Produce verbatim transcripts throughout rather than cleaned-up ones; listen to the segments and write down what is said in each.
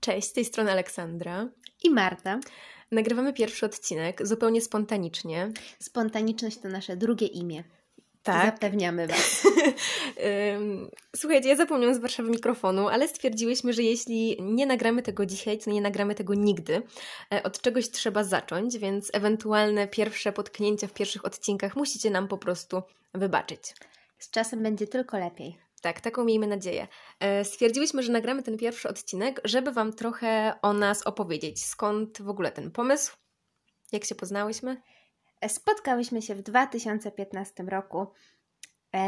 Cześć, z tej strony Aleksandra i Marta. Nagrywamy pierwszy odcinek zupełnie spontanicznie. Spontaniczność to nasze drugie imię. Tak. Zapewniamy Was. Słuchajcie, ja zapomniałam z Warszawy mikrofonu, ale stwierdziłyśmy, że jeśli nie nagramy tego dzisiaj, to nie nagramy tego nigdy. Od czegoś trzeba zacząć, więc ewentualne pierwsze potknięcia w pierwszych odcinkach musicie nam po prostu wybaczyć. Z czasem będzie tylko lepiej. Tak, taką miejmy nadzieję. Stwierdziłyśmy, że nagramy ten pierwszy odcinek, żeby Wam trochę o nas opowiedzieć. Skąd w ogóle ten pomysł? Jak się poznałyśmy? Spotkałyśmy się w dwa tysiące piętnastym roku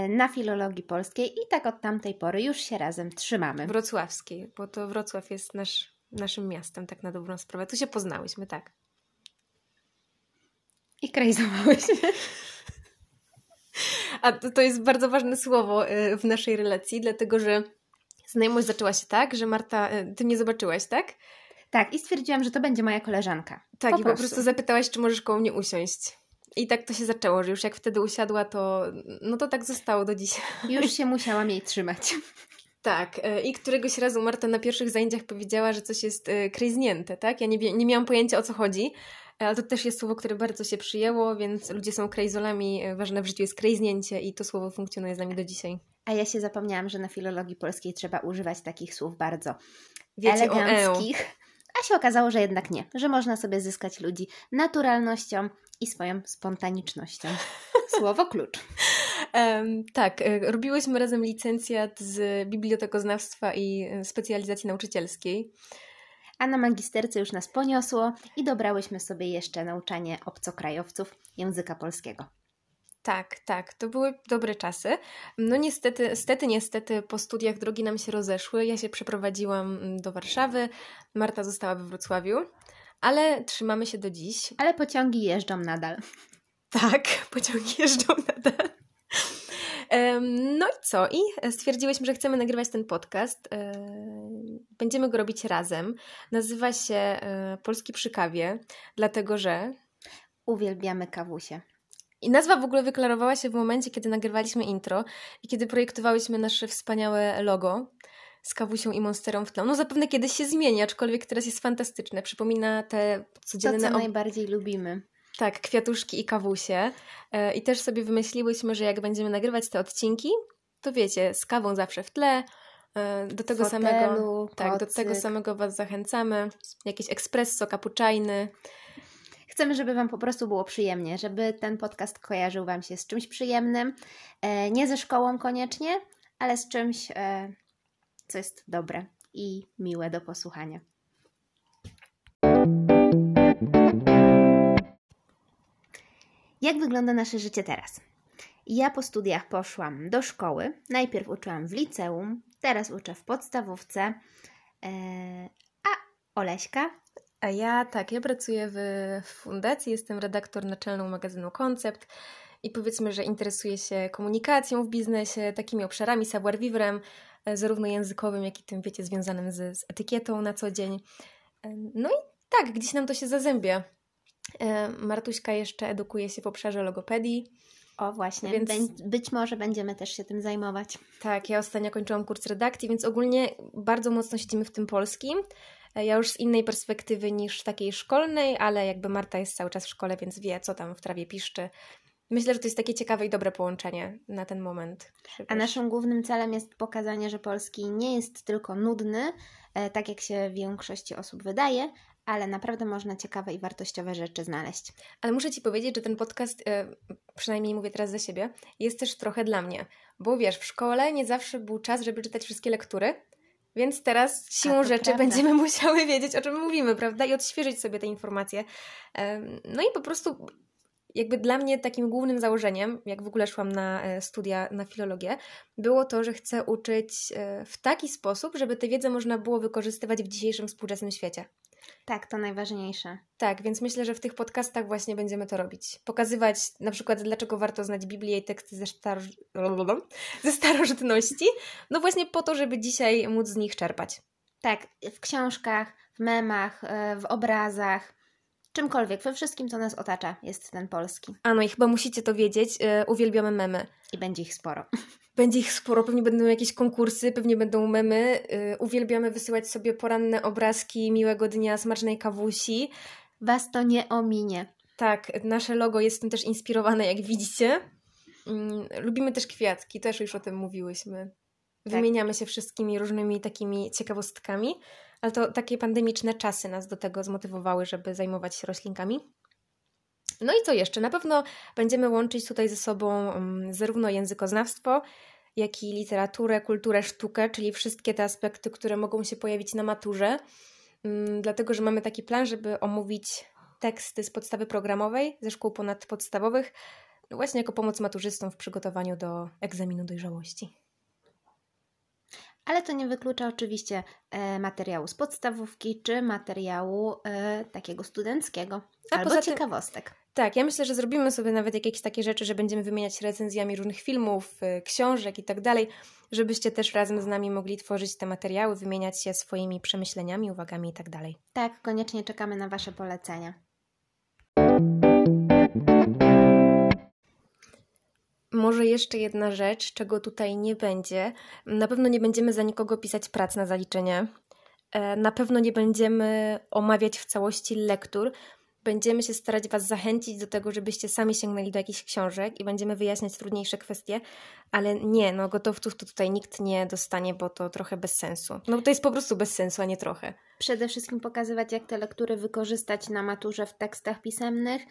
na filologii polskiej i tak od tamtej pory już się razem trzymamy. Wrocławskiej, bo to Wrocław jest nasz, naszym miastem, tak na dobrą sprawę. Tu się poznałyśmy, tak. I krajzowałyśmy. A to jest bardzo ważne słowo w naszej relacji, dlatego że znajomość zaczęła się tak, że Marta, ty mnie zobaczyłaś, tak? Tak, i stwierdziłam, że to będzie moja koleżanka. Tak, po i prostu. po prostu zapytałaś, czy możesz koło mnie usiąść. I tak to się zaczęło, że już jak wtedy usiadła, to no to tak zostało do dzisiaj. Już się musiałam jej trzymać. Tak, i któregoś razu Marta na pierwszych zajęciach powiedziała, że coś jest krejznięte, tak? Ja nie, nie miałam pojęcia, o co chodzi, ale to też jest słowo, które bardzo się przyjęło, więc ludzie są krejzolami, ważne w życiu jest krejznięcie i to słowo funkcjonuje z nami do dzisiaj. A ja się zapomniałam, że na filologii polskiej trzeba używać takich słów bardzo Wiecie, eleganckich. O A się okazało, że jednak nie, że można sobie zyskać ludzi naturalnością i swoją spontanicznością. Słowo klucz. Um, tak, robiłyśmy razem licencjat z bibliotekoznawstwa i specjalizacji nauczycielskiej. A na magisterce już nas poniosło i dobrałyśmy sobie jeszcze nauczanie obcokrajowców języka polskiego. Tak, tak, to były dobre czasy. No niestety, stety, niestety po studiach drogi nam się rozeszły. Ja się przeprowadziłam do Warszawy, Marta została we Wrocławiu, ale trzymamy się do dziś. Ale pociągi jeżdżą nadal. Tak, pociągi jeżdżą nadal. No i co? I stwierdziłyśmy, że chcemy nagrywać ten podcast. Będziemy go robić razem. Nazywa się Polski przy kawie, dlatego że... Uwielbiamy kawusie. I nazwa w ogóle wyklarowała się w momencie, kiedy nagrywaliśmy intro i kiedy projektowałyśmy nasze wspaniałe logo z kawusią i monsterą w tle. No zapewne kiedyś się zmieni, aczkolwiek teraz jest fantastyczne. Przypomina te codzienne... To, co najbardziej lubimy. Tak, kwiatuszki i kawusie. I też sobie wymyśliłyśmy, że jak będziemy nagrywać te odcinki, to wiecie, z kawą zawsze w tle. Do tego Fotelu, samego, tak, do tego samego Was zachęcamy. Jakieś espresso, kapuczajny. Chcemy, żeby Wam po prostu było przyjemnie, żeby ten podcast kojarzył Wam się z czymś przyjemnym, nie ze szkołą koniecznie, ale z czymś, co jest dobre i miłe do posłuchania. Jak wygląda nasze życie teraz? Ja po studiach poszłam do szkoły, najpierw uczyłam w liceum, teraz uczę w podstawówce, a Oleśka... A ja tak, ja pracuję w, w fundacji, jestem redaktor naczelną magazynu Concept i powiedzmy, że interesuję się komunikacją w biznesie, takimi obszarami, savoir vivrem, zarówno językowym, jak i tym, wiecie, związanym z, z etykietą na co dzień. No i tak, gdzieś nam to się zazębia. Martuśka jeszcze edukuje się w obszarze logopedii. O właśnie, więc... być może będziemy też się tym zajmować. Tak, ja ostatnio kończyłam kurs redakcji, więc ogólnie bardzo mocno siedzimy w tym polskim. Ja już z innej perspektywy niż takiej szkolnej, ale jakby Marta jest cały czas w szkole, więc wie, co tam w trawie piszczy. Myślę, że to jest takie ciekawe i dobre połączenie na ten moment. A naszym głównym celem jest pokazanie, że polski nie jest tylko nudny, tak jak się większości osób wydaje, ale naprawdę można ciekawe i wartościowe rzeczy znaleźć. Ale muszę Ci powiedzieć, że ten podcast, przynajmniej mówię teraz za siebie, jest też trochę dla mnie. Bo wiesz, w szkole nie zawsze był czas, żeby czytać wszystkie lektury, więc teraz siłą rzeczy prawda. będziemy musiały wiedzieć, o czym mówimy, prawda? I odświeżyć sobie te informacje. No i po prostu jakby dla mnie takim głównym założeniem, jak w ogóle szłam na studia na filologię, było to, że chcę uczyć w taki sposób, żeby tę wiedzę można było wykorzystywać w dzisiejszym współczesnym świecie. Tak, to najważniejsze. Tak, więc myślę, że w tych podcastach właśnie będziemy to robić. Pokazywać na przykład, dlaczego warto znać Biblię i teksty ze, star... ze starożytności, no właśnie po to, żeby dzisiaj móc z nich czerpać. Tak, w książkach, w memach, w obrazach, czymkolwiek, we wszystkim, co nas otacza, jest ten polski. A no i chyba musicie to wiedzieć, yy, uwielbiamy memy. I będzie ich sporo. Będzie ich sporo, pewnie będą jakieś konkursy, pewnie będą memy. Yy, uwielbiamy wysyłać sobie poranne obrazki miłego dnia, smacznej kawusi. Was to nie ominie. Tak, nasze logo jest tym też inspirowane, jak widzicie. Yy, lubimy też kwiatki, też już o tym mówiłyśmy. Wymieniamy tak się wszystkimi różnymi takimi ciekawostkami, ale to takie pandemiczne czasy nas do tego zmotywowały, żeby zajmować się roślinkami. No i co jeszcze? Na pewno będziemy łączyć tutaj ze sobą zarówno językoznawstwo, jak i literaturę, kulturę, sztukę, czyli wszystkie te aspekty, które mogą się pojawić na maturze, dlatego że mamy taki plan, żeby omówić teksty z podstawy programowej, ze szkół ponadpodstawowych, właśnie jako pomoc maturzystom w przygotowaniu do egzaminu dojrzałości. Ale to nie wyklucza oczywiście e, materiału z podstawówki, czy materiału e, takiego studenckiego, A albo poza ciekawostek. Tym, tak, ja myślę, że zrobimy sobie nawet jakieś takie rzeczy, że będziemy wymieniać recenzjami różnych filmów, e, książek i tak dalej, żebyście też razem z nami mogli tworzyć te materiały, wymieniać się swoimi przemyśleniami, uwagami i tak dalej. Tak, koniecznie czekamy na Wasze polecenia. Może jeszcze jedna rzecz, czego tutaj nie będzie. Na pewno nie będziemy za nikogo pisać prac na zaliczenie. Na pewno nie będziemy omawiać w całości lektur. Będziemy się starać Was zachęcić do tego, żebyście sami sięgnęli do jakichś książek i będziemy wyjaśniać trudniejsze kwestie, ale nie, no gotowców to tutaj nikt nie dostanie, bo to trochę bez sensu. No to jest po prostu bez sensu, a nie trochę. Przede wszystkim pokazywać, jak te lektury wykorzystać na maturze w tekstach pisemnych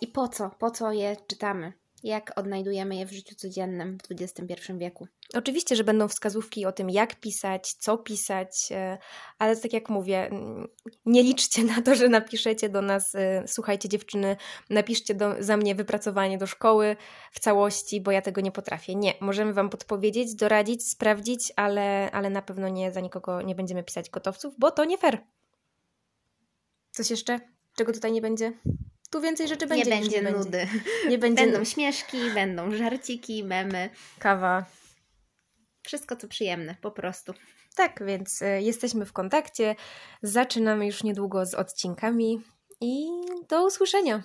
i po co, po co je czytamy. Jak odnajdujemy je w życiu codziennym w dwudziestym pierwszym wieku. Oczywiście, że będą wskazówki o tym, jak pisać, co pisać, ale tak jak mówię, nie liczcie na to, że napiszecie do nas, słuchajcie dziewczyny, napiszcie do, za mnie wypracowanie do szkoły w całości, bo ja tego nie potrafię. Nie, możemy Wam podpowiedzieć, doradzić, sprawdzić, ale, ale na pewno nie za nikogo nie będziemy pisać gotowców, bo to nie fair. Coś jeszcze? Czego tutaj nie będzie? Tu więcej rzeczy będzie. Nie będzie nie nudy. Będzie. Nie będzie będą śmieszki, będą żarciki, memy. Kawa. Wszystko co przyjemne, po prostu. Tak, więc y, jesteśmy w kontakcie. Zaczynamy już niedługo z odcinkami i do usłyszenia.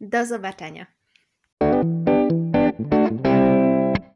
Do zobaczenia.